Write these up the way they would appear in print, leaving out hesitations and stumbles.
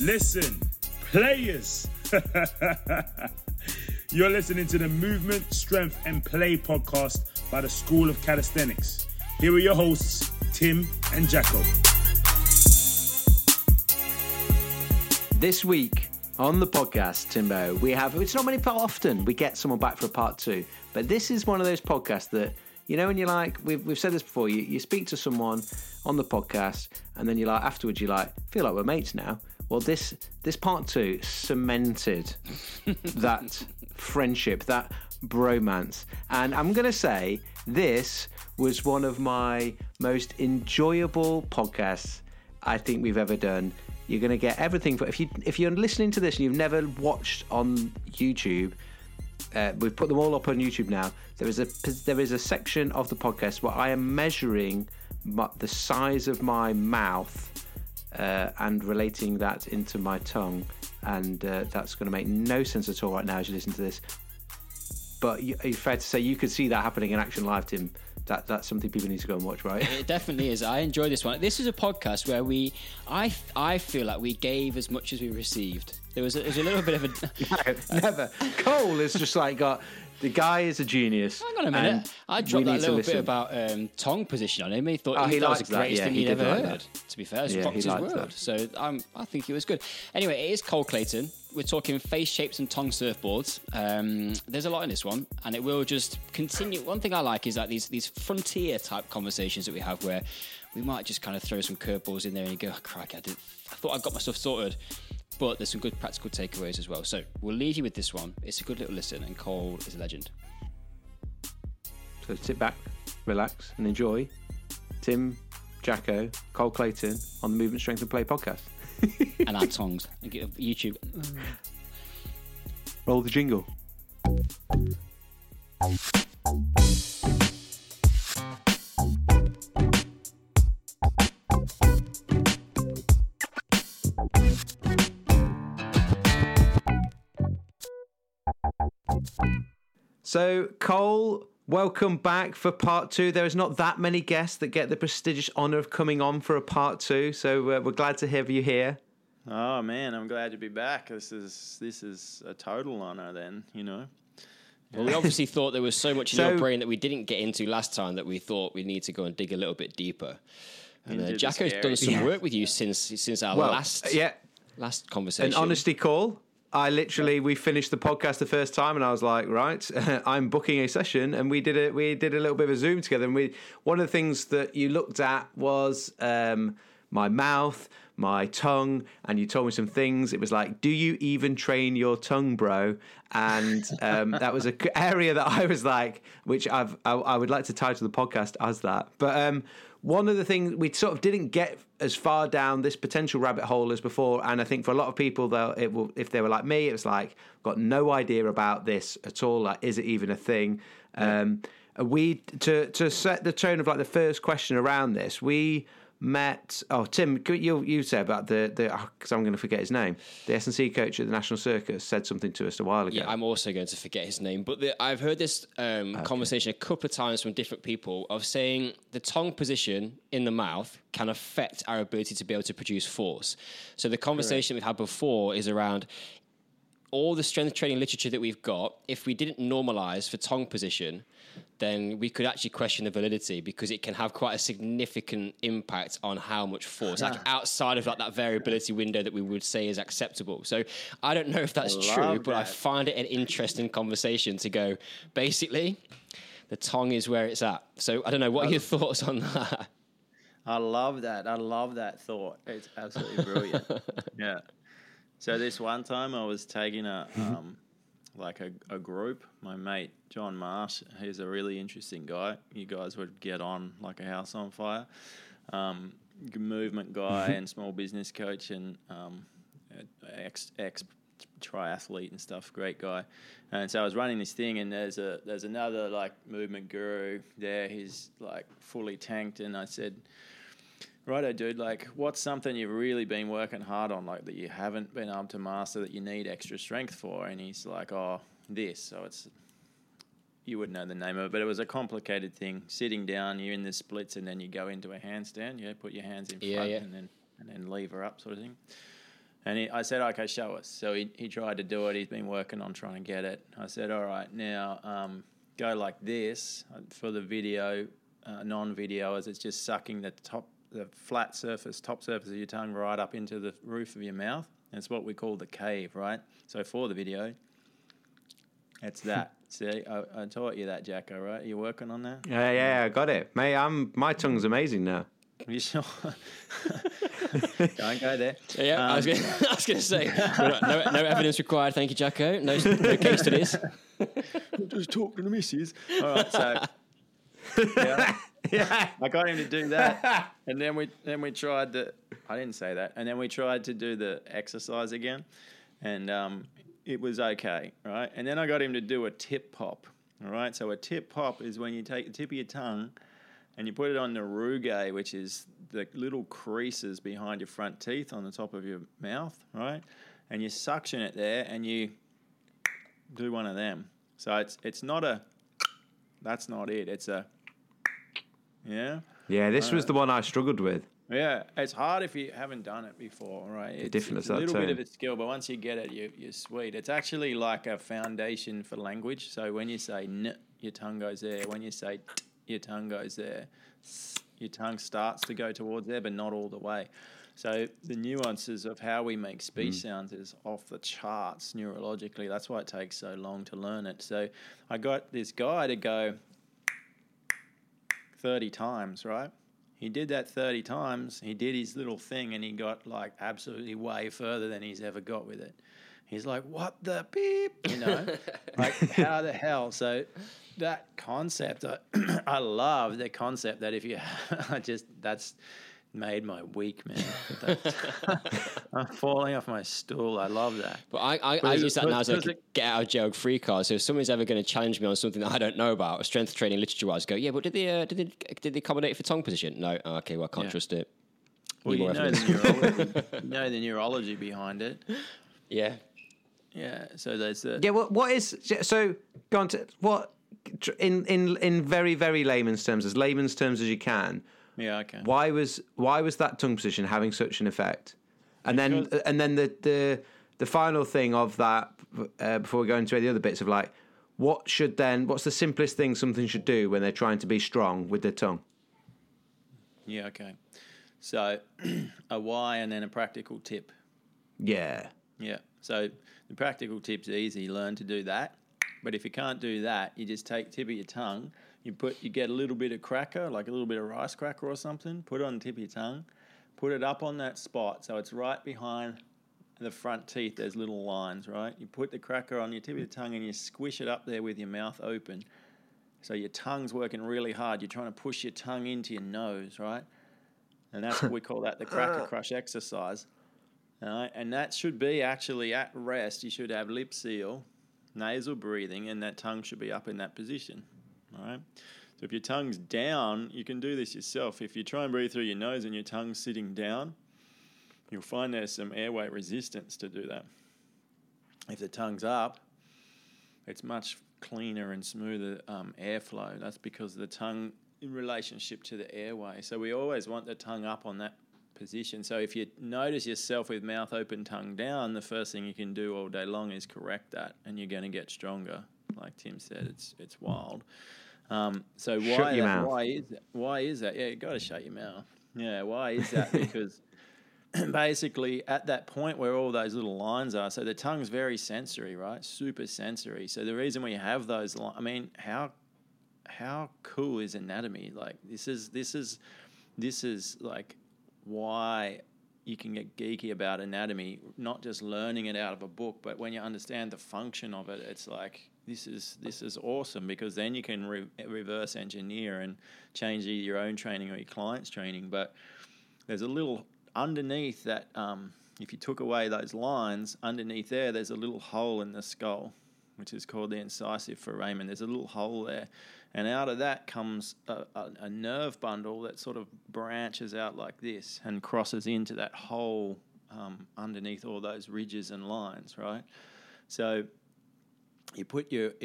Listen, players. You're listening to the Movement, Strength, and Play podcast by the School of Calisthenics. Here are your hosts, Tim and Jacko. This week on the podcast, Timbo, we have, it's not many, often we get someone back for a part two, but this is one of those podcasts that, you know, when you're like, we've said this before, you speak to someone on the podcast and then you're like, afterwards you're like, feel like we're mates now. Well, this part two cemented that friendship, that bromance. And I'm going to say this was one of my most enjoyable podcasts I think we've ever done. You're going to get everything. But if you're listening to this and you've never watched on YouTube, we've put them all up on YouTube now. There is a section of the podcast where I am measuring the size of my mouth and relating that into my tongue, and that's going to make no sense at all right now as you listen to this, but it's fair to say you could see that happening in action live, Tim. That's something people need to go and watch, right? It definitely is. I enjoy this one. This is a podcast where I feel like we gave as much as we received. There was a little bit of a... No, never. Cole is just like got... The guy is a genius. Hang on a minute. I dropped that little bit about tongue position on him. He thought he was the greatest thing he'd ever heard, to be fair. It's Fox's word. So I think it was good. Anyway, it is Cole Clayton. We're talking face shapes and tongue surfboards. There's a lot in this one, and it will just continue. One thing I like is that these frontier-type conversations that we have where we might just kind of throw some curveballs in there and you go, oh, crikey, I thought I got my stuff sorted. But there's some good practical takeaways as well. So we'll leave you with this one. It's a good little listen, and Cole is a legend. So sit back, relax, and enjoy Tim, Jacko, Cole Clayton on the Movement, Strength, and Play podcast. And our tongues. And get YouTube. Roll the jingle. So, Cole, welcome back for part two. There is not that many guests that get the prestigious honour of coming on for a part two, so we're glad to have you here. Oh man, I'm glad to be back. This is a total honour, then, you know. Well, we obviously thought there was so much in your brain that we didn't get into last time that we thought we need to go and dig a little bit deeper. And Jacko's done some work with you since our last conversation. An honesty call. We finished the podcast the first time, and I was like, right, I'm booking a session, and we did a little bit of a Zoom together, and one of the things that you looked at was my mouth, my tongue, and you told me some things. It was like, do you even train your tongue, bro? And that was an area that I was like, which I would like to title the podcast as that. But one of the things we sort of didn't get as far down this potential rabbit hole as before, and I think for a lot of people, though, if they were like me, it was like, got no idea about this at all. Like, is it even a thing? Yeah. We to set the tone of like the first question around this, we met. Oh, Tim, you said about because I'm going to forget his name. The S&C coach at the National Circus said something to us a while ago. Yeah, I'm also going to forget his name, but I've heard this conversation a couple of times from different people of saying the tongue position in the mouth can affect our ability to be able to produce force. So the conversation we've had before is around all the strength training literature that we've got. If we didn't normalize for tongue position, then we could actually question the validity, because it can have quite a significant impact on how much force, like outside of like that variability window that we would say is acceptable. So I don't know if that's true, but I find it an interesting conversation to go, basically, the tongue is where it's at. So I don't know, what are your thoughts on that? I love that. I love that thought. It's absolutely brilliant. Yeah. So this one time I was taking a group. My mate John Marsh, he's a really interesting guy. You guys would get on like a house on fire. Movement guy and small business coach, and ex triathlete and stuff. Great guy. And so I was running this thing, and there's another like movement guru there. He's like fully tanked, and I said, righto, dude, like, what's something you've really been working hard on, like, that you haven't been able to master, that you need extra strength for? And he's like, oh, this. So it's, you wouldn't know the name of it, but it was a complicated thing. Sitting down, you're in the splits, and then you go into a handstand, put your hands in front and then lever up, sort of thing. And I said, okay, show us. So he tried to do it. He's been working on trying to get it. I said, all right, now go like this for the video, non-video, as it's just sucking the flat surface, top surface of your tongue right up into the roof of your mouth. And it's what we call the cave, right? So for the video, it's that. See, I taught you that, Jacko, right? Are you working on that? Yeah, I got it. Mate, my tongue's amazing now. Are you sure? Don't go there. Yeah, I was going to say, no evidence required. Thank you, Jacko. No case to this. Just talking to missus. All right, so... Yeah, I got him to do that, and then we tried the. I didn't say that, and then we tried to do the exercise again, and it was okay, right? And then I got him to do a tip pop, all right? So a tip pop is when you take the tip of your tongue, and you put it on the rugae, which is the little creases behind your front teeth on the top of your mouth, right? And you suction it there, and you do one of them. So it's not a. That's not it. It's a. Yeah. Yeah, this was the one I struggled with. Yeah, it's hard if you haven't done it before, right? It's a little bit of a skill, but once you get it, you're sweet. It's actually like a foundation for language. So when you say n, your tongue goes there. When you say t, your tongue goes there. Your tongue starts to go towards there, but not all the way. So the nuances of how we make speech sounds is off the charts neurologically. That's why it takes so long to learn it. So I got this guy to go... 30 times, right? He did that 30 times. He did his little thing and he got like absolutely way further than he's ever got with it. He's like, what the beep? You know, like how the hell? So that concept, I love the concept that if you, that's made my week, man. I'm falling off my stool. I love that. But I use that now as a get out of jail free card. So if someone's ever going to challenge me on something that I don't know about, strength training literature wise, go, yeah, but did they accommodate it for tongue position? No. Oh, okay, well, I can't trust it. Well, you know the neurology behind it. Yeah. Yeah. So there's the... Yeah, in very, very layman's terms as you can, yeah, okay. Why was that tongue position having such an effect? And because then the final thing of that before we go into any other bits of like what's the simplest thing something should do when they're trying to be strong with their tongue? Yeah, okay. So a why and then a practical tip. Yeah. Yeah. So the practical tip's easy. Learn to do that. But if you can't do that, you just take tip of your tongue. You get a little bit of cracker, like a little bit of rice cracker or something, put it on the tip of your tongue, put it up on that spot. So it's right behind the front teeth, there's little lines, right? You put the cracker on your tip of your tongue and you squish it up there with your mouth open. So your tongue's working really hard. You're trying to push your tongue into your nose, right? And that's what we call that the cracker crush exercise. All right? And that should be actually at rest. You should have lip seal, nasal breathing, and that tongue should be up in that position. All right. So if your tongue's down, you can do this yourself. If you try and breathe through your nose and your tongue's sitting down, you'll find there's some airway resistance to do that. If the tongue's up, it's much cleaner and smoother airflow. That's because the tongue in relationship to the airway. So we always want the tongue up on that position. So if you notice yourself with mouth open, tongue down, the first thing you can do all day long is correct that, and you're going to get stronger. Like Tim said, it's wild. So why is that? Yeah, you got to shut your mouth. Yeah, why is that? Because basically at that point where all those little lines are, so the tongue's very sensory, right? Super sensory. So the reason we have those lines, I mean, how cool is anatomy? Like this is like why you can get geeky about anatomy, not just learning it out of a book, but when you understand the function of it, it's like this is awesome, because then you can reverse engineer and change either your own training or your client's training. But there's a little underneath that, if you took away those lines, underneath there, there's a little hole in the skull, which is called the incisive foramen. There's a little hole there. And out of that comes a nerve bundle that sort of branches out like this and crosses into that hole underneath all those ridges and lines, right? So if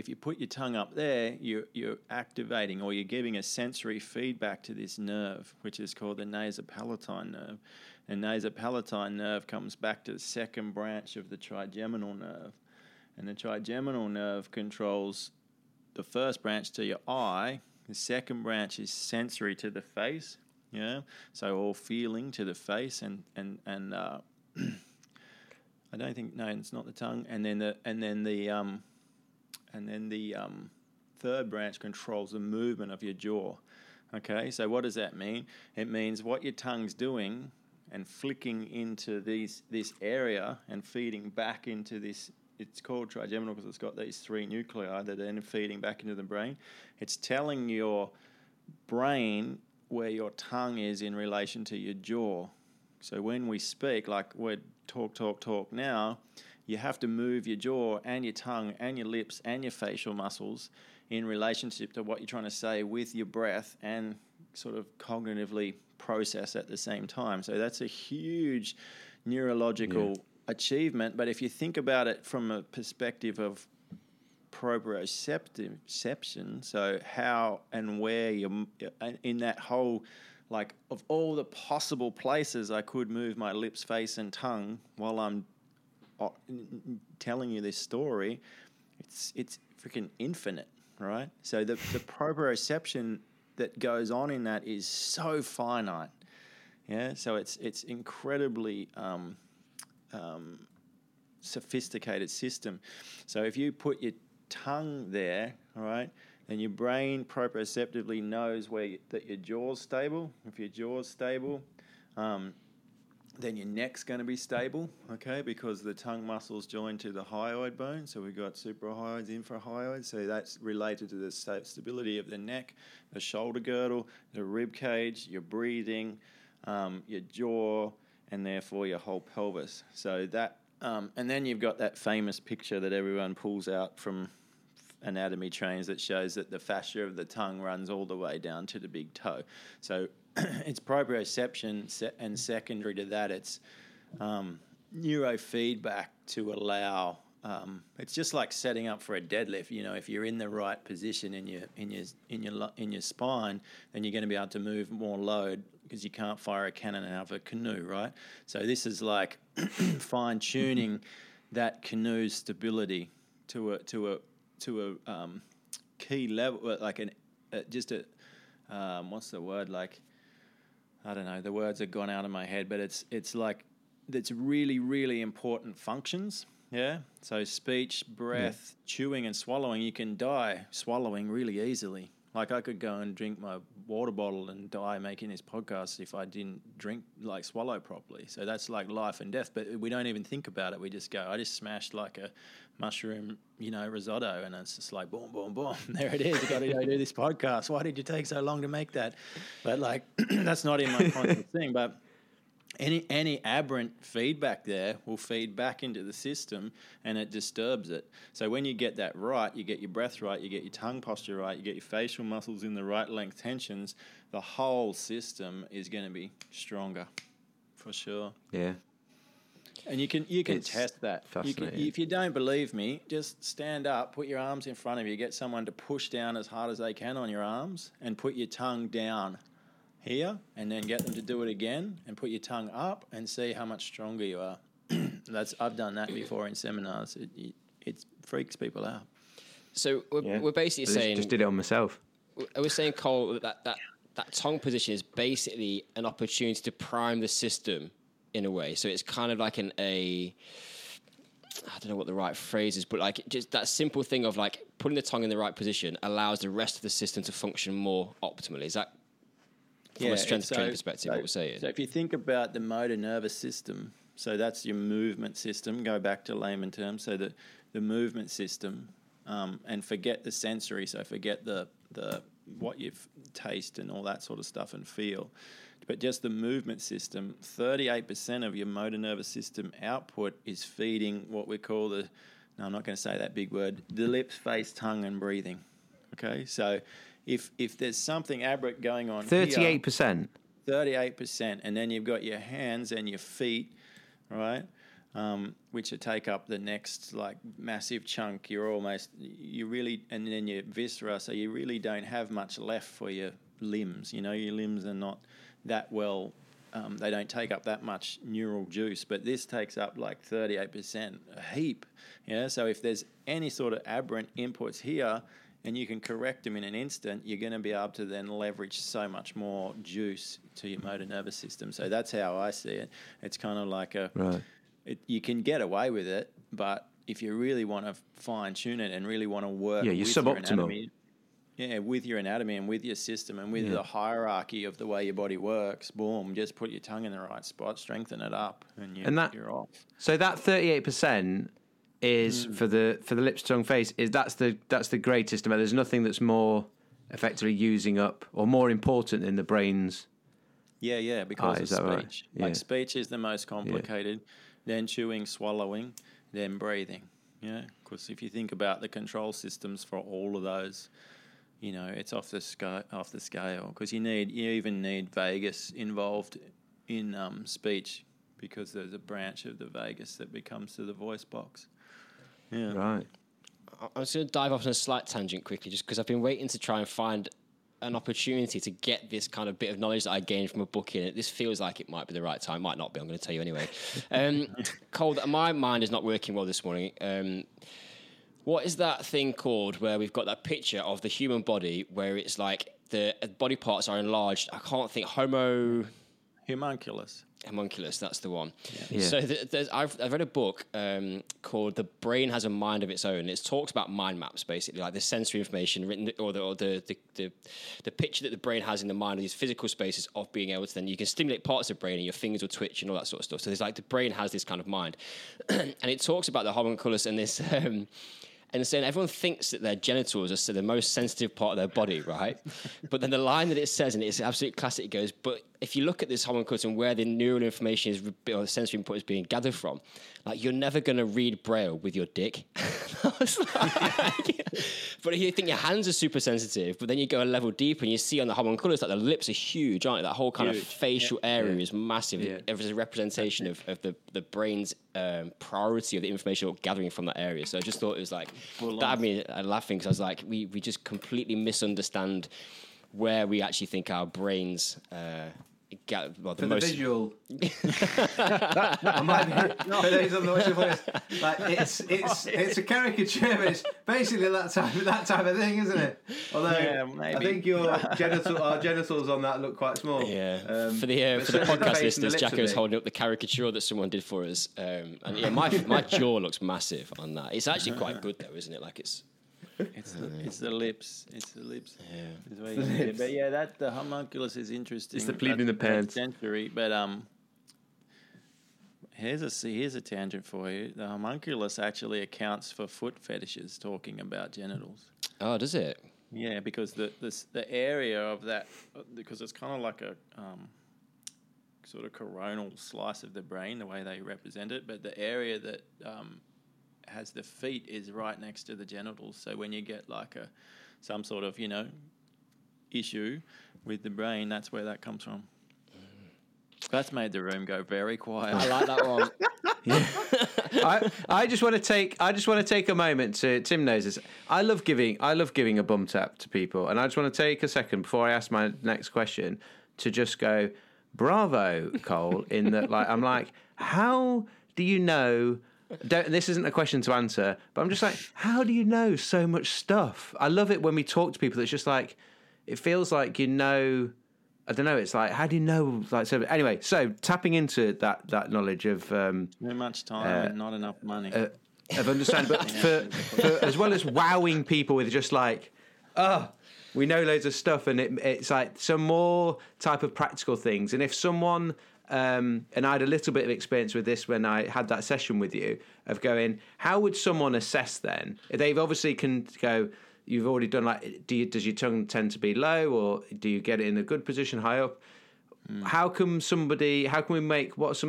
you put your tongue up there, you're activating or you're giving a sensory feedback to this nerve, which is called the nasopalatine nerve. and nasopalatal nerve comes back to the second branch of the trigeminal nerve. And the trigeminal nerve controls the first branch to your eye. The second branch is sensory to the face, yeah? So all feeling to the face and I don't think, no, it's not the tongue. And then the third branch controls the movement of your jaw. Okay, so what does that mean? It means what your tongue's doing and flicking into this area and feeding back into this. It's called trigeminal because it's got these three nuclei that are then feeding back into the brain. It's telling your brain where your tongue is in relation to your jaw. So when we speak, like we're talk now, you have to move your jaw and your tongue and your lips and your facial muscles in relationship to what you're trying to say with your breath and sort of cognitively process at the same time. So that's a huge neurological achievement. But if you think about it from a perspective of proprioception, so how and where you're in that whole, like of all the possible places I could move my lips, face and tongue while I'm telling you this story, it's freaking infinite, right? So the proprioception that goes on in that is so finite, yeah? So it's incredibly sophisticated system. So if you put your tongue there, all right, then your brain proprioceptively knows that your jaw's stable. If your jaw's stable, then your neck's going to be stable, okay, because the tongue muscles join to the hyoid bone. So we've got suprahyoids, infrahyoids. So that's related to the stability of the neck, the shoulder girdle, the rib cage, your breathing, your jaw, and therefore your whole pelvis. So that, and then you've got that famous picture that everyone pulls out from anatomy trains that shows that the fascia of the tongue runs all the way down to the big toe. So it's proprioception, and secondary to that, it's neurofeedback to allow. It's just like setting up for a deadlift. You know, if you're in the right position in your spine, then you're going to be able to move more load because you can't fire a cannon out of a canoe, right? So this is like fine tuning that canoe's stability to a key level, like what's the word? Like, I don't know, the words have gone out of my head, but it's like, it's really, really important functions. Yeah. So speech, breath, chewing and swallowing, you can die swallowing really easily. Like I could go and drink my water bottle and die making this podcast if I didn't swallow properly. So that's like life and death, but we don't even think about it. We just go, I just smashed like a mushroom, risotto, and it's just like, boom, boom, boom. There it is. You got to go do this podcast. Why did you take so long to make that? But like, that's not in my conscious thing, but any aberrant feedback there will feed back into the system and it disturbs it. So when you get that right, you get your breath right, you get your tongue posture right, you get your facial muscles in the right length tensions, the whole system is going to be stronger for sure. Yeah. And you can test that. If you don't believe me, just stand up, put your arms in front of you, get someone to push down as hard as they can on your arms and put your tongue down here, and then get them to do it again and put your tongue up and see how much stronger you are. I've done that before in seminars. It freaks people out. So we're basically saying... Just did it on myself. We're saying, Cole, that tongue position is basically an opportunity to prime the system in a way. So it's kind of like I don't know what the right phrase is, but like just that simple thing of like putting the tongue in the right position allows the rest of the system to function more optimally. Is that... From a strength training perspective, what we're saying. So if you think about the motor nervous system, so that's your movement system, go back to layman terms, so the movement system, and forget the sensory, so forget the what you taste and all that sort of stuff and feel, but just the movement system, 38% of your motor nervous system output is feeding what we call I'm not going to say that big word, the lips, face, tongue, and breathing, okay? So... If there's something aberrant going on 38%. 38%. And then you've got your hands and your feet, right, which take up the next, like, massive chunk. And then your viscera, so you really don't have much left for your limbs. Your limbs are not that well they don't take up that much neural juice, but this takes up like 38%, a heap. Yeah? So if there's any sort of aberrant inputs here and you can correct them in an instant, you're going to be able to then leverage so much more juice to your motor nervous system. So that's how I see it. It's kind of like a you can get away with it, but if you really want to fine-tune it and really want to work you're with your anatomy, with your anatomy and with your system and with the hierarchy of the way your body works, boom, just put your tongue in the right spot, strengthen it up, and you're off. So that 38% is for the lips, tongue, face. That's the greatest amount. There's nothing that's more effectively using up or more important in the brain's. Yeah, because of speech. Right? Yeah. Like speech is the most complicated. Yeah. Then chewing, swallowing, then breathing. Yeah, because if you think about the control systems for all of those, you know, it's off the scale. Because you even need vagus involved in speech, because there's a branch of the vagus that becomes to the voice box. Yeah. Right. I'm just going to dive off on a slight tangent quickly, just because I've been waiting to try and find an opportunity to get this kind of bit of knowledge that I gained from a book in it. This feels like it might be the right time. Might not be. I'm going to tell you anyway. Cole, my mind is not working well this morning. What is that thing called where we've got that picture of the human body where it's like the body parts are enlarged? I can't think. Homunculus. Homunculus, that's the one. Yeah. So I've read a book called "The Brain Has a Mind of Its Own." It talks about mind maps, basically, like the sensory information written or the picture that the brain has in the mind of these physical spaces of being able to. Then you can stimulate parts of the brain, and your fingers will twitch and all that sort of stuff. So there's like the brain has this kind of mind, and it talks about the homunculus and this. And saying everyone thinks that their genitals are the most sensitive part of their body, right? But then the line that it says, and it's absolute classic, it goes, but if you look at this homunculus and where the neural information is, or the sensory input is being gathered from, like, you're never going to read Braille with your dick. But you think your hands are super sensitive, but then you go a level deeper and you see on the homunculus, like, the lips are huge, aren't they? That whole kind of facial area is massive. Yeah. It's a representation of the brain's priority of the information you're gathering from that area. So I just thought it was like, that had me laughing, because I was like, we just completely misunderstand where we actually think our brains visual. that might be not on the watching list. Like it's a caricature, but it's basically that type of thing, isn't it? Although I think our genitals on that look quite small. Yeah. For the podcast listeners, Jacko's holding up the caricature that someone did for us, and my jaw looks massive on that. It's actually quite good though, isn't it? Like It's the lips. Yeah. But yeah, the homunculus is interesting. It's the pleat in the pants. Century, but here's a tangent for you. The homunculus actually accounts for foot fetishes, talking about genitals. Oh, does it? Yeah, because the area of that, because it's kind of like a sort of coronal slice of the brain, the way they represent it, but the area that has the feet is right next to the genitals. So when you get like some sort of, you know, issue with the brain, that's where that comes from. That's made the room go very quiet. I like that one. I just want to take a moment to, Tim knows this, I love giving a bum tap to people, and I just want to take a second before I ask my next question to just go, bravo, Cole, in that, like, I'm like, how do you know? This isn't a question to answer, but I'm just like, how do you know so much stuff? I love it when we talk to people. It's just like, it feels like, you know, I don't know. It's like, how do you know? Like, so anyway, so tapping into that knowledge of too much time and not enough money of understanding, but for as well as wowing people with just like, oh, we know loads of stuff, and it's like some more type of practical things, and if someone. And I had a little bit of experience with this when I had that session with you of going, how would someone assess then? They've obviously can go, you've already done, like, does your tongue tend to be low, or do you get it in a good position high up? What are some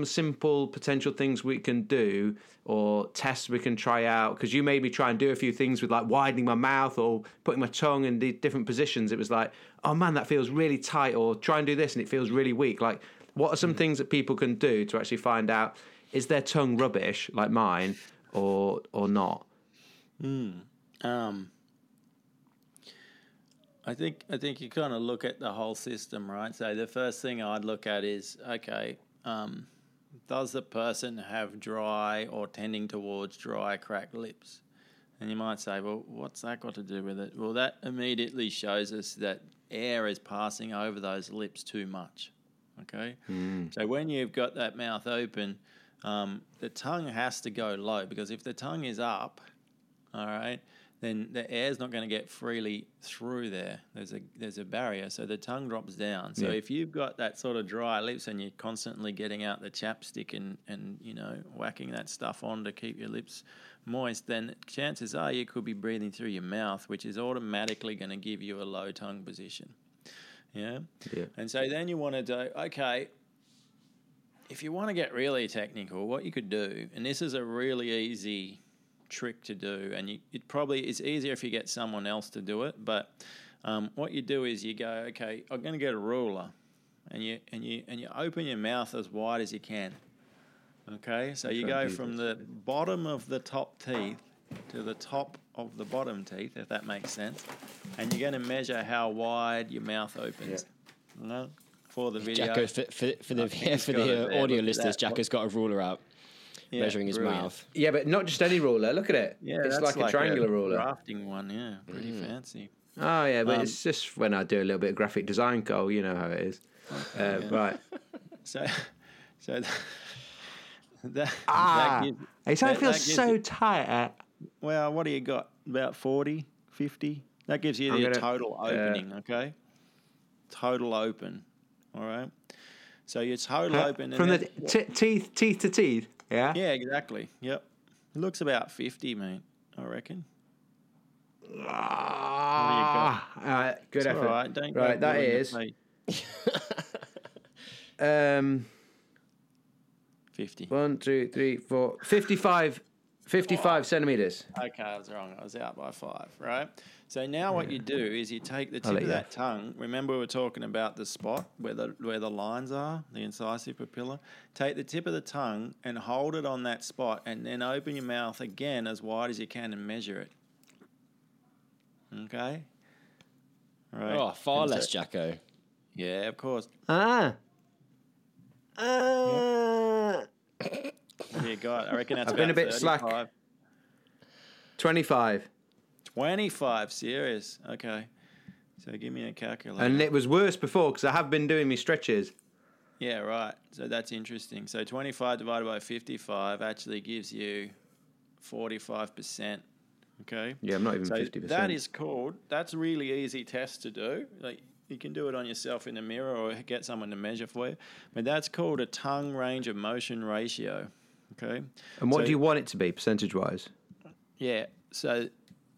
simple potential things we can do or tests we can try out? Because you made me try and do a few things with, like, widening my mouth or putting my tongue in the different positions. It was like, oh man, that feels really tight, or try and do this and it feels really weak. Like, what are some things that people can do to actually find out, is their tongue rubbish like mine or not? I think you kind of look at the whole system, right? So the first thing I'd look at is, okay, does the person have dry or tending towards dry, cracked lips? And you might say, well, what's that got to do with it? Well, that immediately shows us that air is passing over those lips too much, okay? Mm. So when you've got that mouth open, the tongue has to go low, because if the tongue is up, all right, then the air's not going to get freely through there. There's a barrier, so the tongue drops down. So if you've got that sort of dry lips and you're constantly getting out the chapstick and you know, whacking that stuff on to keep your lips moist, then chances are you could be breathing through your mouth, which is automatically going to give you a low tongue position. Yeah? Yeah. And so then you want to do, okay, if you want to get really technical, what you could do, and this is a really easy trick to do, and it probably is easier if you get someone else to do it, but what you do is you go, okay, I'm going to get a ruler, and you open your mouth as wide as you can, okay? So you go from the bottom of the top teeth to the top of the bottom teeth, if that makes sense, and you're going to measure how wide your mouth opens, you know, for the video. Jacko, for the audio listeners, Jacko's got a ruler out. Yeah, measuring his mouth. Yeah, but not just any ruler. Look at it. Yeah, it's like a triangular ruler. Drafting one, yeah. Pretty fancy. Oh, yeah, but it's just when I do a little bit of graphic design, Cole, you know how it is. Okay, yeah. Right. So that feels so tight. Well, what do you got? About 40, 50? That gives you the total opening, okay? Total open, all right? So your total open. From the teeth to teeth? Yeah. Yeah, exactly. Yep. It looks about 50, mate, I reckon. Ah, there you go. Good effort. All right, that is 50. 1, 2, 3, 4. 55 centimeters. Okay, I was wrong. I was out by 5, right? So now what you do is you take the tip of that tongue. Remember, we were talking about the spot where the lines are, the incisive papilla. Take the tip of the tongue and hold it on that spot, and then open your mouth again as wide as you can and measure it. Okay? Right. Oh, far less, Jacko. Yeah, of course. Yeah. You got? I reckon that's. I've been a bit 35. Slack. 25. 25, serious. Okay. So give me a calculator. And it was worse before because I have been doing me stretches. Yeah, right. So that's interesting. So 25 divided by 55 actually gives you 45%. Okay. Yeah, I'm not even 50%. That's a really easy test to do. Like, you can do it on yourself in the mirror or get someone to measure for you. But that's called a tongue range of motion ratio. Okay. And what do you want it to be percentage-wise? Yeah. So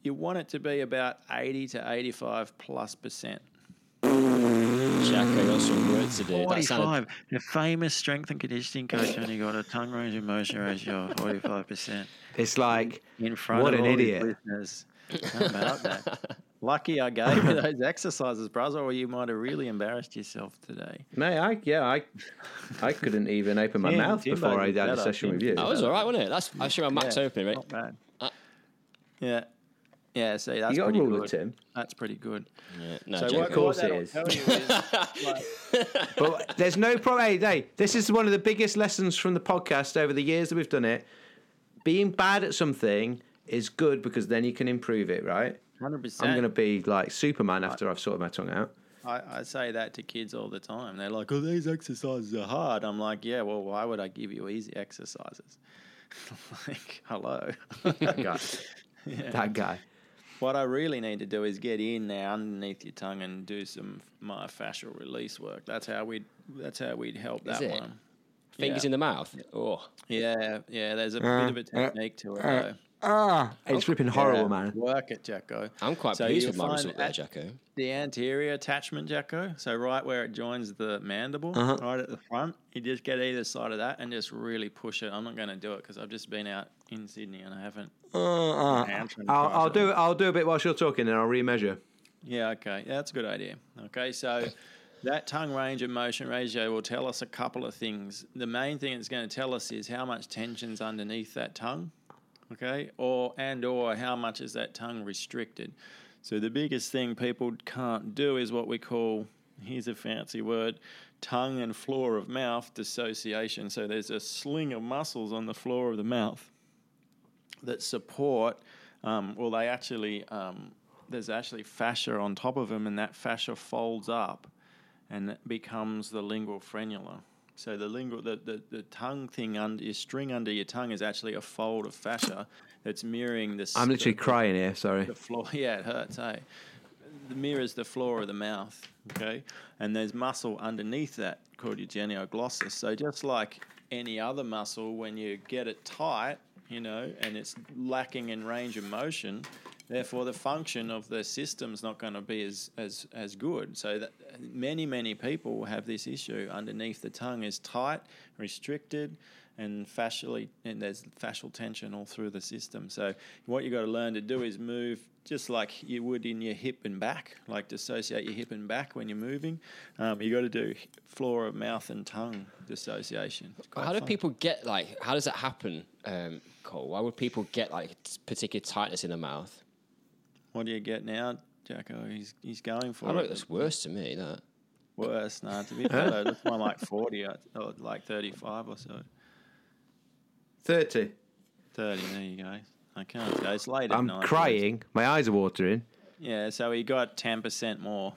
you want it to be about 80 to 85%+. Jacko, got some words to do. 45. The famous strength and conditioning coach only got a tongue range of motion ratio of 45%. It's like, in front what of an idiot. How about that? Lucky I gave you those exercises, brother, or you might have really embarrassed yourself today. No, I couldn't even open my mouth before I had a session with you. That was all right, wasn't it? That's actually my max opening, right? Not bad. Yeah, see, that's pretty good. You got a ruler, Tim. That's pretty good. Yeah, no, so of course it is. But there's no problem. Hey, this is one of the biggest lessons from the podcast over the years that we've done it. Being bad at something is good because then you can improve it, right? 100%. I'm going to be like Superman after I've sorted my tongue out. I say that to kids all the time. They're like, oh, these exercises are hard. I'm like, yeah, well, why would I give you easy exercises? Like, hello. That guy. Yeah. That guy. What I really need to do is get in now underneath your tongue and do some myofascial release work. That's how we'd help that one. Fingers in the mouth? Yeah. Oh. Yeah, there's a bit of a technique to it, though. It's flipping horrible, man. Work it, Jacko. I'm quite pleased with my result there, Jacko. The anterior attachment, Jacko, so right where it joins the mandible, right at the front, you just get either side of that and just really push it. I'm not going to do it because I've just been out in Sydney and I haven't. I'll do a bit while you're talking and I'll remeasure. Yeah, okay. Yeah, that's a good idea. Okay, so that tongue range of motion ratio will tell us a couple of things. The main thing it's going to tell us is how much tension's underneath that tongue. Okay, or how much is that tongue restricted? So the biggest thing people can't do is what we call, here's a fancy word, tongue and floor of mouth dissociation. So there's a sling of muscles on the floor of the mouth that support, there's actually fascia on top of them, and that fascia folds up and it becomes the lingual frenula. So the lingual, the tongue thing under your string under your tongue is actually a fold of fascia that's mirroring this. I'm literally crying here. Sorry. The floor, yeah, it hurts. Hey, it mirrors the floor of the mouth. Okay, and there's muscle underneath that called your genioglossus. So just like any other muscle, when you get it tight, and it's lacking in range of motion, therefore the function of the system's not going to be as good. So that many people have this issue. Underneath the tongue is tight, restricted, and there's fascial tension all through the system. So what you got to learn to do is move just like you would in your hip and back, like dissociate your hip and back when you're moving. You got to do floor of mouth and tongue dissociation. How does that happen, Cole? Why would people get like particular tightness in the mouth? What do you get now, Jacko? He's going for it. I don't know, that's worse to me, that. Worse, nah. To be fair, that's one like 40 or like 35 or so. 30, there you go. I can't say. It's late at night. I'm crying. My eyes are watering. Yeah, so he got 10% more.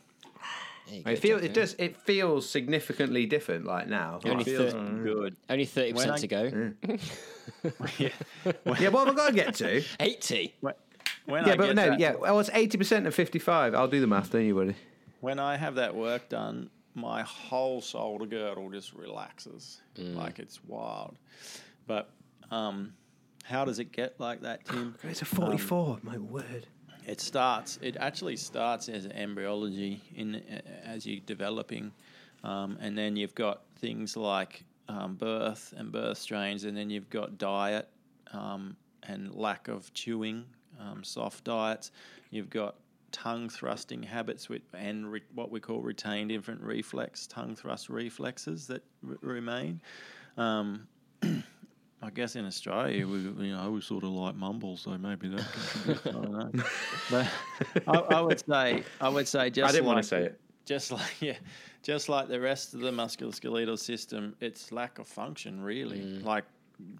It feels significantly different like now. It feels good. Only 30% to go. Yeah. Yeah, what have I got to get to? 80. I was 80% of 55. I'll do the math, don't you worry. When I have that work done, my whole shoulder girdle just relaxes. Like it's wild. But how does it get like that, Tim? It's a 44, my word. It actually starts as embryology as you're developing. And then you've got things like birth and birth strains. And then you've got diet and lack of chewing, soft diets. You've got tongue thrusting habits and what we call retained infant reflex, tongue thrust reflexes that remain. I guess in Australia, we sort of like mumble, so maybe that contributes. I don't know. But I would say just I didn't want to say it. Just like the rest of the musculoskeletal system, it's lack of function really. Like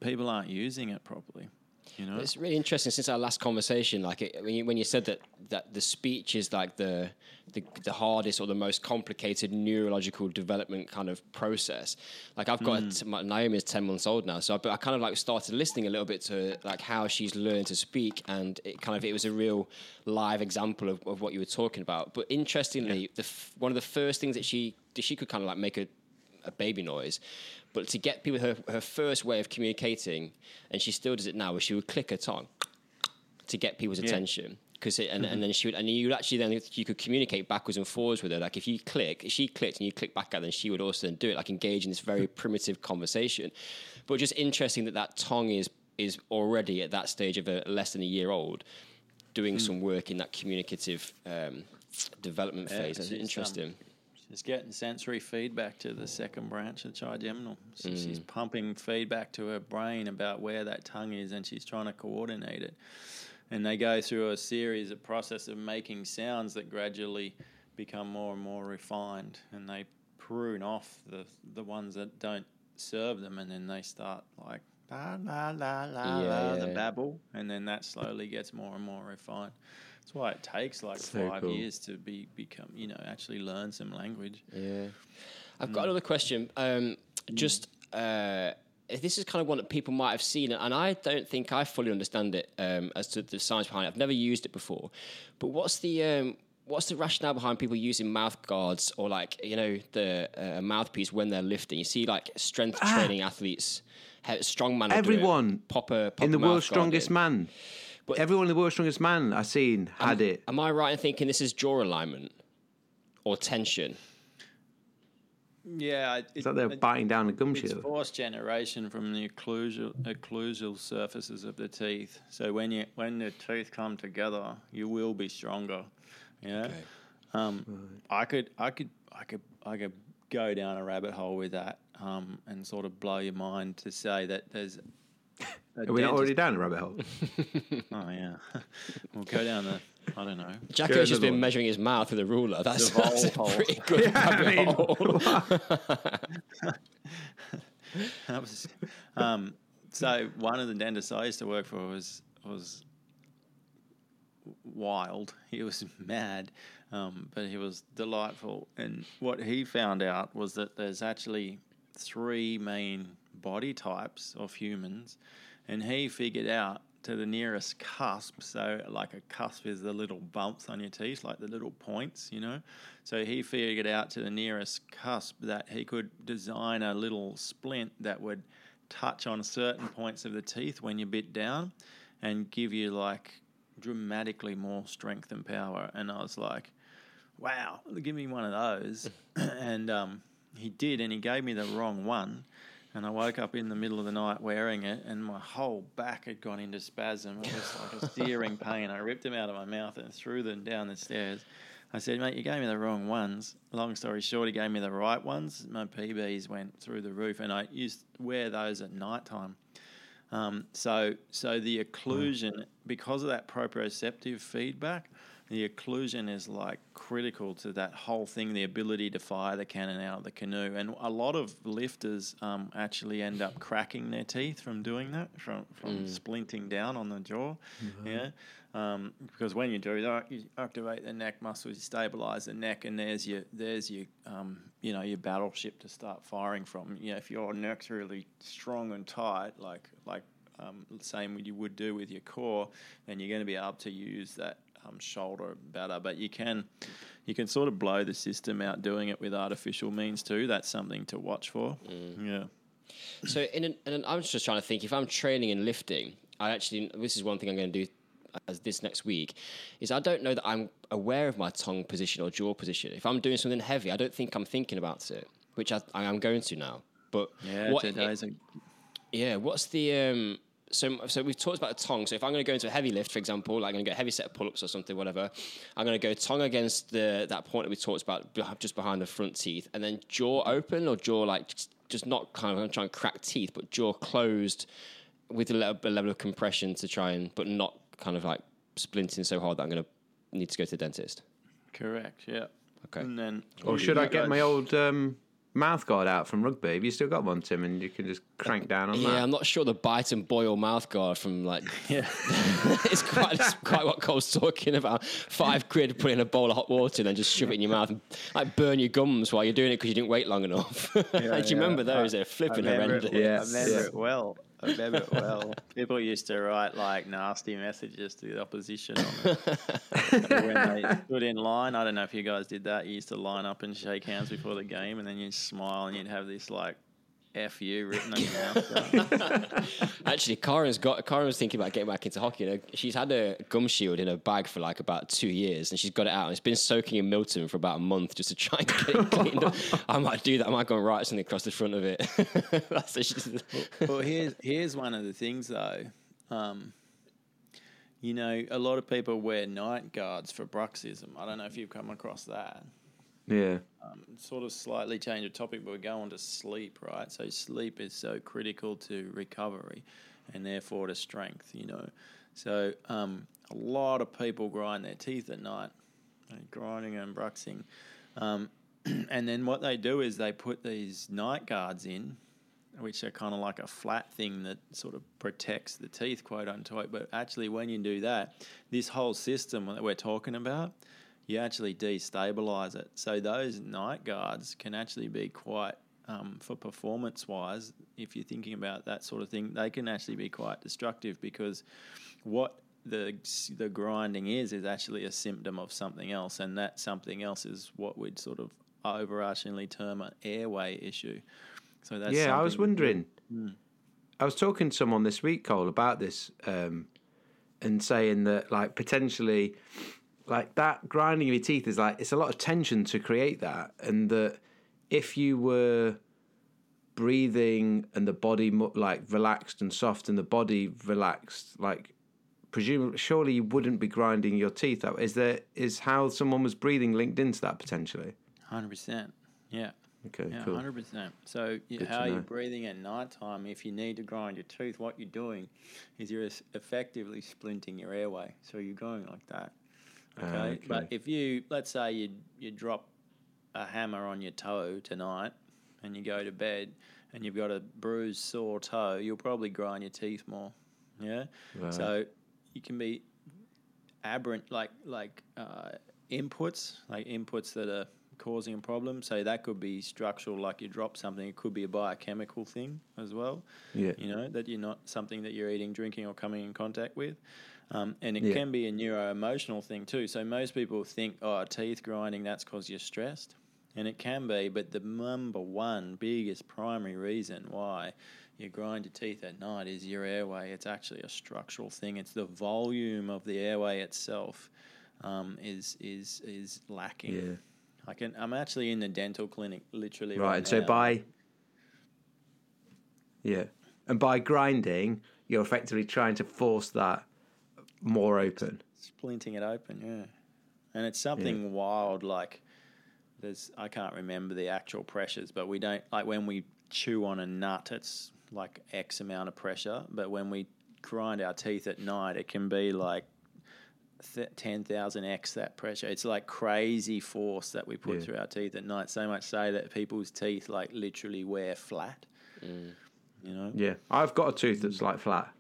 people aren't using it properly. It's really interesting since our last conversation. Like when you said that the speech is like the hardest or the most complicated neurological development kind of process. Like I've got Naomi is 10 months old now, so I kind of like started listening a little bit to like how she's learned to speak, and it was a real live example of what you were talking about. But interestingly, one of the first things that she could kind of like make a baby noise. But to get people her first way of communicating, and she still does it now, where she would click her tongue to get people's attention. And then she would, and you could communicate backwards and forwards with her. Like if you click, she clicked and you click back at her, then she would also then do it, like engage in this very primitive conversation. But just interesting that tongue is already at that stage of a less than a year old doing some work in that communicative development phase. That's interesting. It's getting sensory feedback to the second branch, the trigeminal. So she's pumping feedback to her brain about where that tongue is, and she's trying to coordinate it. And they go through a series of process of making sounds that gradually become more and more refined, and they prune off the ones that don't serve them, and then they start like la la la la la, the babble, and then that slowly gets more and more refined. That's why it takes like 5 years to become, actually learn some language. Yeah. I've got another question. This is kind of one that people might have seen, and I don't think I fully understand it as to the science behind it. I've never used it before. But what's the rationale behind people using mouth guards or the mouthpiece when they're lifting? You see like strength training athletes, strongman. Everyone in the world's strongest man. But everyone in the world's strongest man I've seen had it. Am I right in thinking this is jaw alignment or tension? Yeah. It's like they're biting down a gum shield. It's force generation from the occlusal surfaces of the teeth. So when the teeth come together, you will be stronger. Yeah. Okay. Right. I could go down a rabbit hole with that and sort of blow your mind to say that there's... Are we not already down the rabbit hole? Oh, yeah. We'll go down the I don't know. Jacko's just been measuring his mouth with a ruler. That's a pretty good hole. That was, so one of the dentists I used to work for was wild. He was mad, but he was delightful. And what he found out was that there's actually three main body types of humans, and he figured out to the nearest cusp. So like a cusp is the little bumps on your teeth, like the little points, you know. So he figured out to the nearest cusp that he could design a little splint that would touch on certain points of the teeth when you bit down and give you like dramatically more strength and power. And I was like, wow, give me one of those. And he did, and he gave me the wrong one. And I woke up in the middle of the night wearing it, and my whole back had gone into spasm. It was like a searing pain. I ripped them out of my mouth and threw them down the stairs. I said, mate, you gave me the wrong ones. Long story short, he gave me the right ones. My PBs went through the roof, and I used to wear those at night time. So the occlusion, because of that proprioceptive feedback, the occlusion is like critical to that whole thing, the ability to fire the cannon out of the canoe. And a lot of lifters actually end up cracking their teeth from doing that, from splinting down on the jaw. Mm-hmm. Yeah, because when you do that, you activate the neck muscles, you stabilize the neck, and there's your your battleship to start firing from. You know, if your neck's really strong and tight, like same you would do with your core, then you're going to be able to use that shoulder better. But you can sort of blow the system out doing it with artificial means too. That's something to watch for. Yeah. So I was just trying to think, if I'm training and lifting, this is one thing I'm going to do as this next week, is I don't know that I'm aware of my tongue position or jaw position. If I'm doing something heavy, I don't think I'm thinking about it, which I am going to now. But yeah, what's the So we've talked about the tongue. So if I'm going to go into a heavy lift, for example, like I'm going to go a heavy set of pull-ups or something, whatever, I'm going to go tongue against that point that we talked about just behind the front teeth, and then jaw open, or jaw like just not kind of trying to crack teeth, but jaw closed with a level of compression to try and, but not kind of like splinting so hard that I'm going to need to go to the dentist. Correct, yeah. Okay. And then, or should I get my old... mouth guard out from rugby? Have you still got one, Tim? And you can just crank down on that. Yeah, I'm not sure the bite and boil mouth guard from like. Yeah, it's quite what Cole's talking about. £5 put in a bowl of hot water and then just shove it in your mouth and like burn your gums while you're doing it because you didn't wait long enough. Yeah, Do you remember those? They're flipping horrendous. I remember it well. People used to write like nasty messages to the opposition on it. When they stood in line, I don't know if you guys did that. You used to line up and shake hands before the game, and then you'd smile and you'd have this like F you written on your mouth. Actually, Karen was thinking about getting back into hockey. You know, she's had a gum shield in her bag for like about 2 years, and she's got it out, and it's been soaking in Milton for about a month just to try and get it cleaned up. I might do that. I might go and write something across the front of it. That's what she's... Well, here's one of the things though. You know, a lot of people wear night guards for bruxism. I don't know if you've come across that. Yeah. Sort of slightly change of topic, but we go on to sleep, right? So sleep is so critical to recovery and therefore to strength, you know. So a lot of people grind their teeth at night, grinding and bruxing. And then what they do is they put these night guards in, which are kind of like a flat thing that sort of protects the teeth, quote unquote. But actually when you do that, this whole system that we're talking about, you actually destabilize it. So those night guards can actually be quite, for performance-wise, if you're thinking about that sort of thing, they can actually be quite destructive, because what the grinding is actually a symptom of something else, and that something else is what we'd sort of overarchingly term an airway issue. So that's I was wondering. I was talking to someone this week, Cole, about this, and saying that like potentially... like that grinding of your teeth is like, it's a lot of tension to create that. And that if you were breathing and the body like relaxed and soft and the body relaxed, like presumably, surely you wouldn't be grinding your teeth out. Is how someone was breathing linked into that potentially? 100%. Yeah. Okay, yeah, cool. 100%. So how you're breathing at night time, if you need to grind your tooth, what you're doing is you're effectively splinting your airway. So you're going like that. Okay. But if you, let's say you drop a hammer on your toe tonight and you go to bed and you've got a bruised, sore toe, you'll probably grind your teeth more. Yeah. Right. So you can be aberrant, inputs that are causing a problem. So that could be structural, like you drop something. It could be a biochemical thing as well. Yeah. You know, that you're not something that you're eating, drinking, or coming in contact with. And it can be a neuro-emotional thing too. So most people think, oh, teeth grinding, that's because you're stressed. And it can be, but the number one biggest primary reason why you grind your teeth at night is your airway. It's actually a structural thing. It's the volume of the airway itself is lacking. Yeah. I'm actually in the dental clinic literally right now. Right, so by grinding, you're effectively trying to force that more open. Splinting it open, yeah. And it's something wild, like I can't remember the actual pressures, but we don't, like when we chew on a nut, it's like X amount of pressure, but when we grind our teeth at night, it can be like 10,000x that pressure. It's like crazy force that we put through our teeth at night, so much so that people's teeth like literally wear flat. Mm. You know? Yeah. I've got a tooth that's like flat.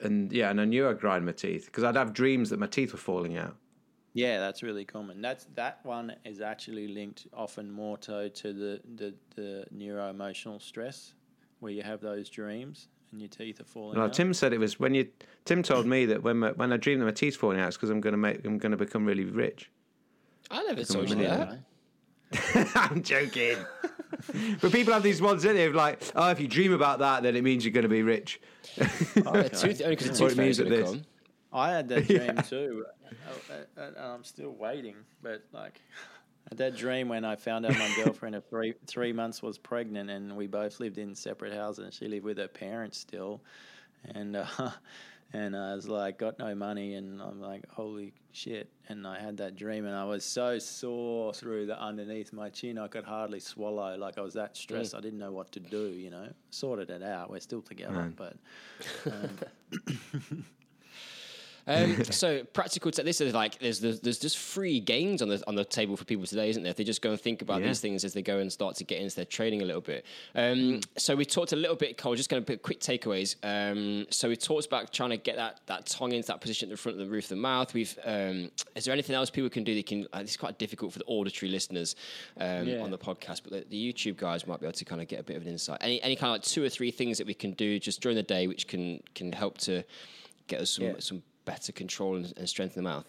And I knew I'd grind my teeth because I'd have dreams that my teeth were falling out. Yeah, that's really common. That one is actually linked often more to the neuro-emotional stress where you have those dreams and your teeth are falling out. Tim said it was Tim told me that when I dream that my teeth falling out, it's because I'm going to become really rich. I never told you that. I'm joking. But people have these ones in there like, oh, if you dream about that, then it means you're going to be rich. I had that dream too, and I'm still waiting. But like, I had that dream when I found out my girlfriend of three months was pregnant, and we both lived in separate houses, and she lived with her parents still, and I was like, got no money, and I'm like, holy shit! And I had that dream, and I was so sore through the underneath my chin, I could hardly swallow. Like I was that stressed, I didn't know what to do. You know, sorted it out. We're still together, but. So practical. This is like there's just free gains on the table for people today, isn't there? If they just go and think about these things as they go and start to get into their training a little bit. So we talked a little bit, Cole. Just going to put quick takeaways. So we talked about trying to get that tongue into that position at the front of the roof of the mouth. Is there anything else people can do? It's quite difficult for the auditory listeners on the podcast, but the YouTube guys might be able to kind of get a bit of an insight. Any kind of like 2 or 3 things that we can do just during the day which can help to get us some better control and strengthen the mouth?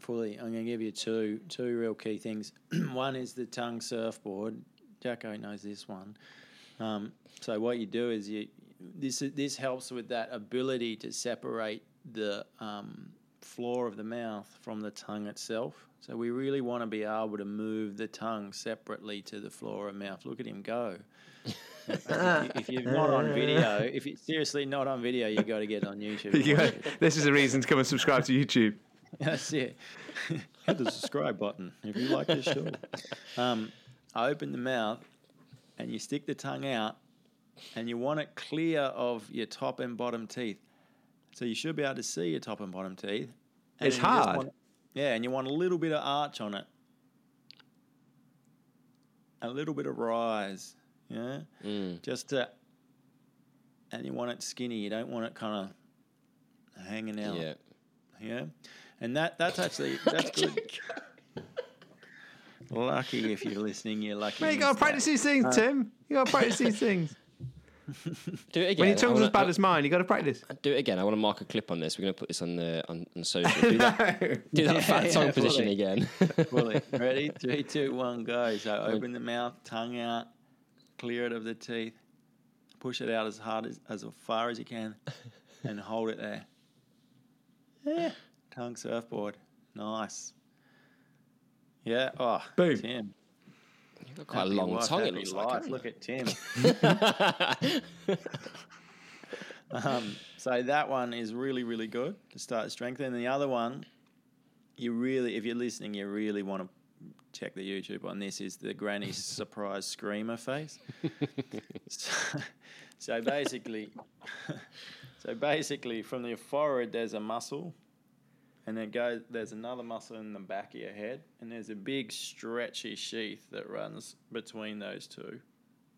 Fully. I'm going to give you two real key things. One is the tongue surfboard. Jacko knows this one. So what you do is this helps with that ability to separate the floor of the mouth from the tongue itself. So we really want to be able to move the tongue separately to the floor of mouth. Look at him go. If you're not on video, if you're seriously not on video, you got to get on YouTube. This is a reason to come and subscribe to YouTube. That's it. Hit the subscribe button if you like this show. I open the mouth and you stick the tongue out and you want it clear of your top and bottom teeth. So you should be able to see your top and bottom teeth. And it's hard. And you want a little bit of arch on it. A little bit of rise. Yeah, and you want it skinny. You don't want it kind of hanging out. Yeah, and that's good. Lucky if you're listening, you're lucky. Mate, you gotta practice these things, Tim. You gotta practice these things. Do it again. When your tongue's as bad as mine, you got to practice. Do it again. I want to mark a clip on this. We're going to put this on social. Do that fat tongue position again. Fully. Ready? 3, 2, 1, go. So open the mouth, tongue out. Clear it of the teeth, push it out as hard as far as you can, and hold it there. Yeah. Tongue surfboard. Nice. Yeah. Oh, boom. Tim. You've got quite a long tongue. It looks like. Look at Tim. So that one is really, really good to start strengthening. The other one, if you're listening, you really want to check the YouTube on this, is the granny surprise screamer face. so basically So basically from your forehead there's a muscle, and then there's another muscle in the back of your head, and there's a big stretchy sheath that runs between those two,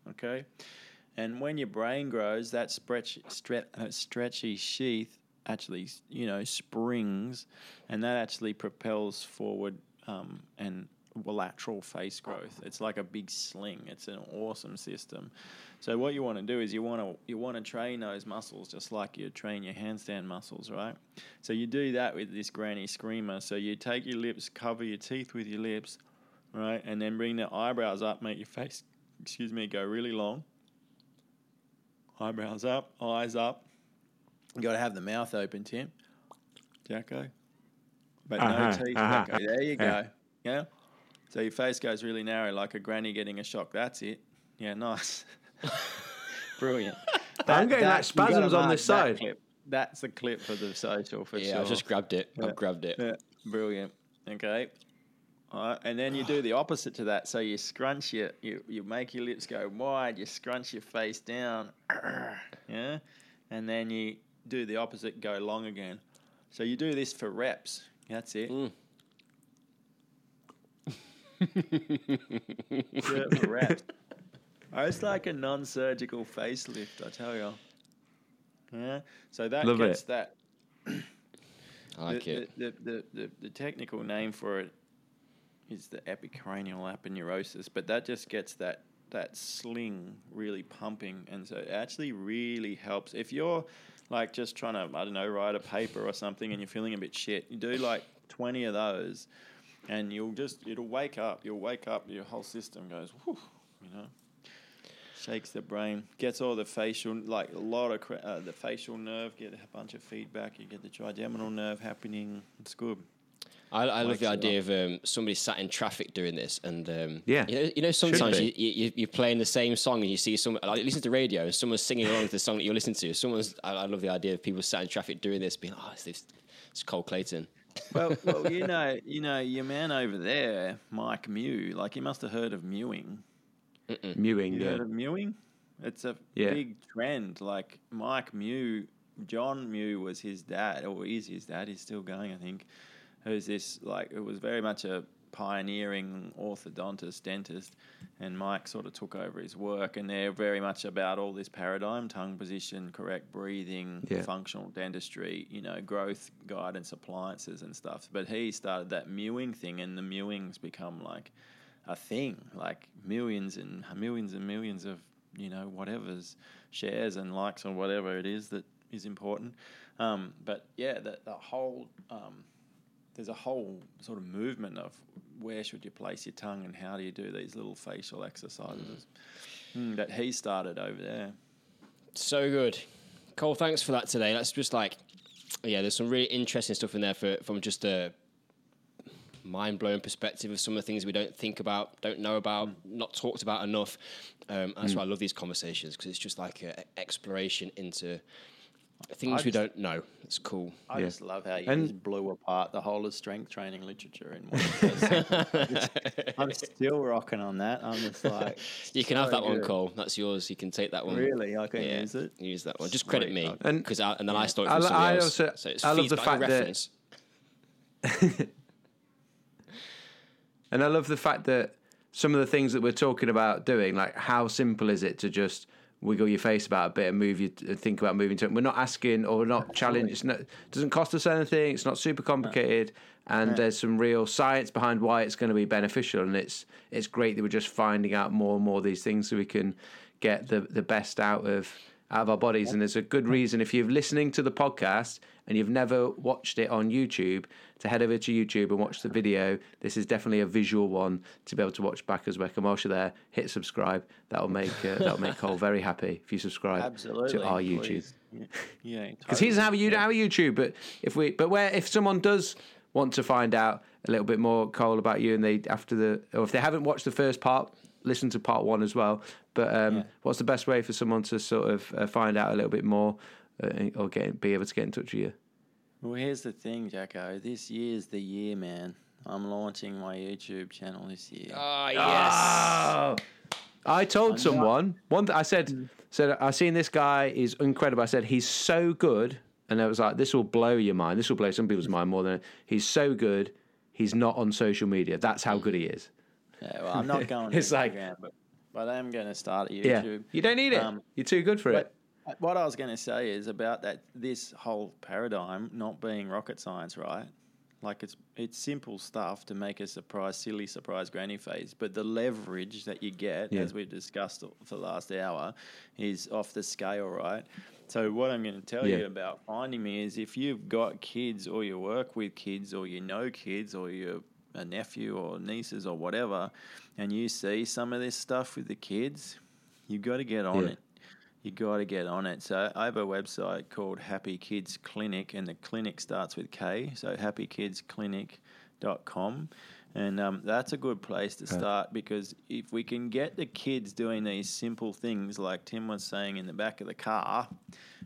okay? And when your brain grows, that stretchy sheath actually, springs, and that actually propels forward and lateral face growth. It's like a big sling. It's an awesome system. So what you want to do is you want to train those muscles just like you train your handstand muscles, right? So you do that with this granny screamer. So you take your lips, cover your teeth with your lips, right? And then bring the eyebrows up, make your face, go really long. Eyebrows up, eyes up. You got to have the mouth open, Tim. Jacko. But no teeth, Jacko. There you go. Yeah. So your face goes really narrow, like a granny getting a shock. That's it. Yeah, nice. Brilliant. I'm getting like spasms on this side. That's the clip for the social for sure. Yeah, I just grabbed it. Yeah. I've grabbed it. Yeah. Brilliant. Okay. All right. And then you do the opposite to that. So you scrunch you make your lips go wide. You scrunch your face down. Yeah. And then you do the opposite, go long again. So you do this for reps. That's it. Mm. It's like a non-surgical facelift, I tell you. Yeah. So that Love gets it. That. I like it. The technical name for it is the epicranial aponeurosis, but that just gets that sling really pumping, and so it actually really helps. If you're like just trying to, I don't know, write a paper or something, and you're feeling a bit shit, you do like 20 of those. And it'll wake up. You'll wake up. Your whole system goes, whew, shakes the brain, gets all the facial, like a lot of the facial nerve, get a bunch of feedback. You get the trigeminal nerve happening. It's good. I love the idea of somebody sat in traffic doing this, and sometimes you're playing the same song and you see someone, like, listen to the radio and someone's singing along to the song that you're listening to. I love the idea of people sat in traffic doing this, being, it's Cole Clayton. well, your man over there, Mike Mew, like he must have heard of mewing. Mewing, you heard of mewing? It's a big trend. Like Mike Mew, John Mew was his dad, or is his dad. He's still going, I think. Who's this? Like it was very much a pioneering orthodontist, dentist, and Mike sort of took over his work. And they're very much about all this paradigm, tongue position, correct breathing, functional dentistry, growth guidance appliances and stuff. But he started that mewing thing, and the mewing's become like a thing, like millions and millions and millions of, whatever's shares and likes or whatever it is that is important. But yeah, the whole... there's a whole sort of movement of where should you place your tongue and how do you do these little facial exercises that he started over there. So good. Cole, thanks for that today. That's just there's some really interesting stuff in there from just a mind-blowing perspective of some of the things we don't think about, don't know about, not talked about enough. That's why I love these conversations, because it's just like an exploration into... things we don't know. It's cool. I just love how you just blew apart the whole of strength training literature in one place. I'm still rocking on that. I'm just like... You can have that one, Cole. That's yours. You can take that one. Really? I can use it? Use that one. Just credit me. And then I stole it from somebody else. So it's feedback reference. And I love the fact that some of the things that we're talking about doing, like how simple is it to just... wiggle your face about a bit and move you and think about moving to it. We're not asking or not challenging. It doesn't cost us anything. It's not super complicated. And there's some real science behind why it's going to be beneficial. And it's great that we're just finding out more and more of these things so we can get the best out of our bodies. And there's a good reason, if you're listening to the podcast and you've never watched it on YouTube, to head over to YouTube and watch the video. This is definitely a visual one to be able to watch back as well. Commercial there, hit subscribe. That'll make Cole very happy if you subscribe to our YouTube. Please. Yeah, because totally. He doesn't have a YouTube. But if someone does want to find out a little bit more, Cole, about you, and if they haven't watched the first part, listen to part one as well. But what's the best way for someone to sort of find out a little bit more or be able to get in touch with you? Well, here's the thing, Jacko. This year's the year, man. I'm launching my YouTube channel this year. Oh, yes. Oh! I told someone I said I seen this guy is incredible. I said he's so good, and I was like, this will blow your mind. This will blow some people's mind more than he's so good. He's not on social media. That's how good he is. Yeah, well, I'm not going. It's like, but I am going to start at YouTube. Yeah. You don't need it. You're too good for it. What I was going to say is about that. This whole paradigm not being rocket science, right? Like it's simple stuff to make a surprise, silly surprise granny face. But the leverage that you get, as we've discussed for the last hour, is off the scale, right? So what I'm going to tell you about finding me is if you've got kids or you work with kids or you know kids or you're a nephew or nieces or whatever, and you see some of this stuff with the kids, you've got to get on it. You got to get on it. So I have a website called Happy Kids Clinic, and the clinic starts with K, so happykidsclinic.com. And that's a good place to start, because if we can get the kids doing these simple things like Tim was saying in the back of the car,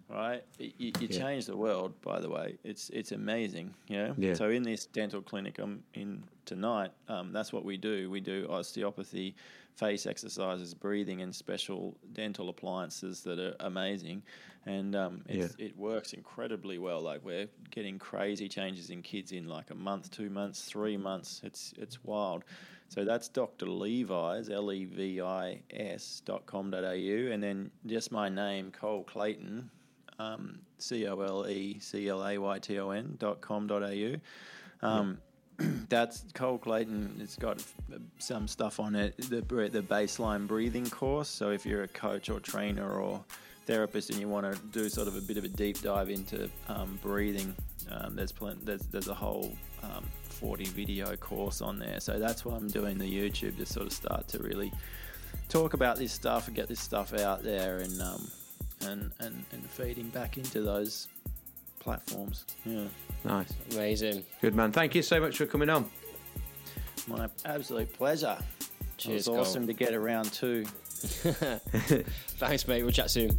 right, you change the world, by the way. It's amazing, you know? Yeah. So in this dental clinic I'm in tonight, that's what we do. We do osteopathy, face exercises, breathing, and special dental appliances that are amazing. And it works incredibly well. Like we're getting crazy changes in kids in like a month, 2 months, 3 months. It's wild. So that's Dr. Levi's, LEVIS.com.au. And then just my name, Cole Clayton, COLECLAYTON.com.au. That's Cole Clayton. It's got some stuff on it, the baseline breathing course. So if you're a coach or trainer or therapist and you want to do sort of a bit of a deep dive into breathing, there's a whole 40 video course on there. So that's why I'm doing the YouTube, to sort of start to really talk about this stuff and get this stuff out there, and feeding back into those platforms. Yeah. Nice. Amazing. Good, man. Thank you so much for coming on. My absolute pleasure. Cheers. It was awesome to get around too. Thanks, mate. We'll chat soon.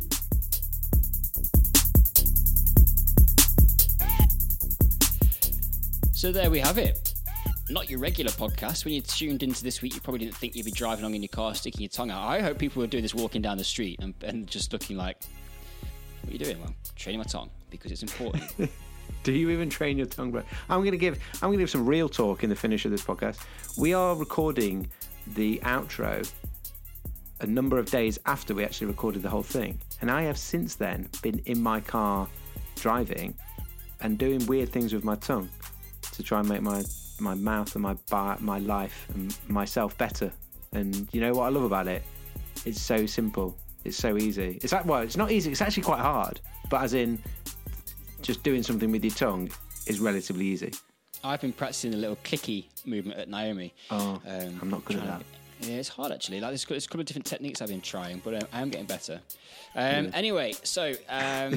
So there we have it. Not your regular podcast. When you tuned into this week, you probably didn't think you'd be driving along in your car, sticking your tongue out. I hope people were doing this walking down the street and just looking like, what are you doing? Well, training my tongue because it's important. Do you even train your tongue? I'm going to give some real talk in the finish of this podcast. We are recording the outro a number of days after we actually recorded the whole thing, and I have since then been in my car driving and doing weird things with my tongue to try and make my mouth and my life and myself better. And you know what I love about it? It's so simple. It's so easy. It's like, well, it's not easy. It's actually quite hard. But as in, just doing something with your tongue is relatively easy. I've been practicing a little clicky movement at Naomi. Oh, I'm not good at that. Yeah, it's hard actually. Like there's a couple of different techniques I've been trying, but I am getting better. Anyway, so I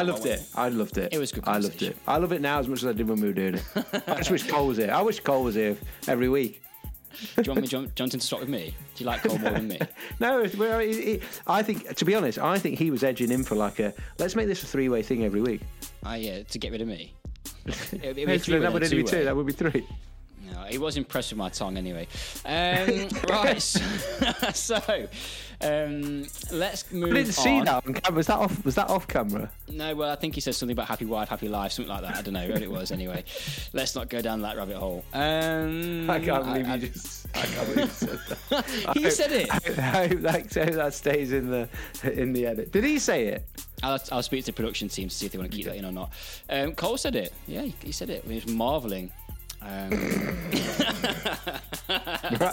loved it. It was good. I loved it. I love it now as much as I did when we were doing it. I just wish Cole was here. I wish Cole was here every week. Do you want me, Johnson, to start with me? Do you like Cole more than me? No, I think, to be honest, I think he was edging in for like a, let's make this a three-way thing every week. Yeah, to get rid of me. That would be three. No, he was impressed with my tongue anyway. Right, so let's move on. I didn't see that on camera. Was that off camera? No, well, I think he said something about happy wife, happy life, something like that. I don't know what it was anyway. Let's not go down that rabbit hole. I can't believe you said that. He said it. I hope that stays in the edit. Did he say it? I'll speak to the production team to see if they want to keep that in or not. Cole said it. Yeah, he said it. He was marvelling. Wrap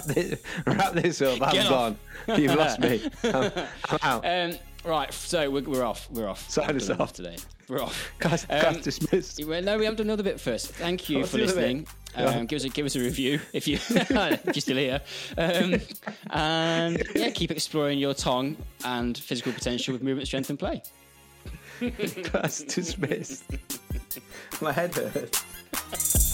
this up. I'm gone. You've lost me. I'm out. Right, so we're off. Sign us off today. We're off. Class dismissed. No, we haven't done another bit first. Thank you for listening. Give us a review if you're still here. And yeah, keep exploring your tongue and physical potential with movement, strength, and play. Class dismissed. My head hurts.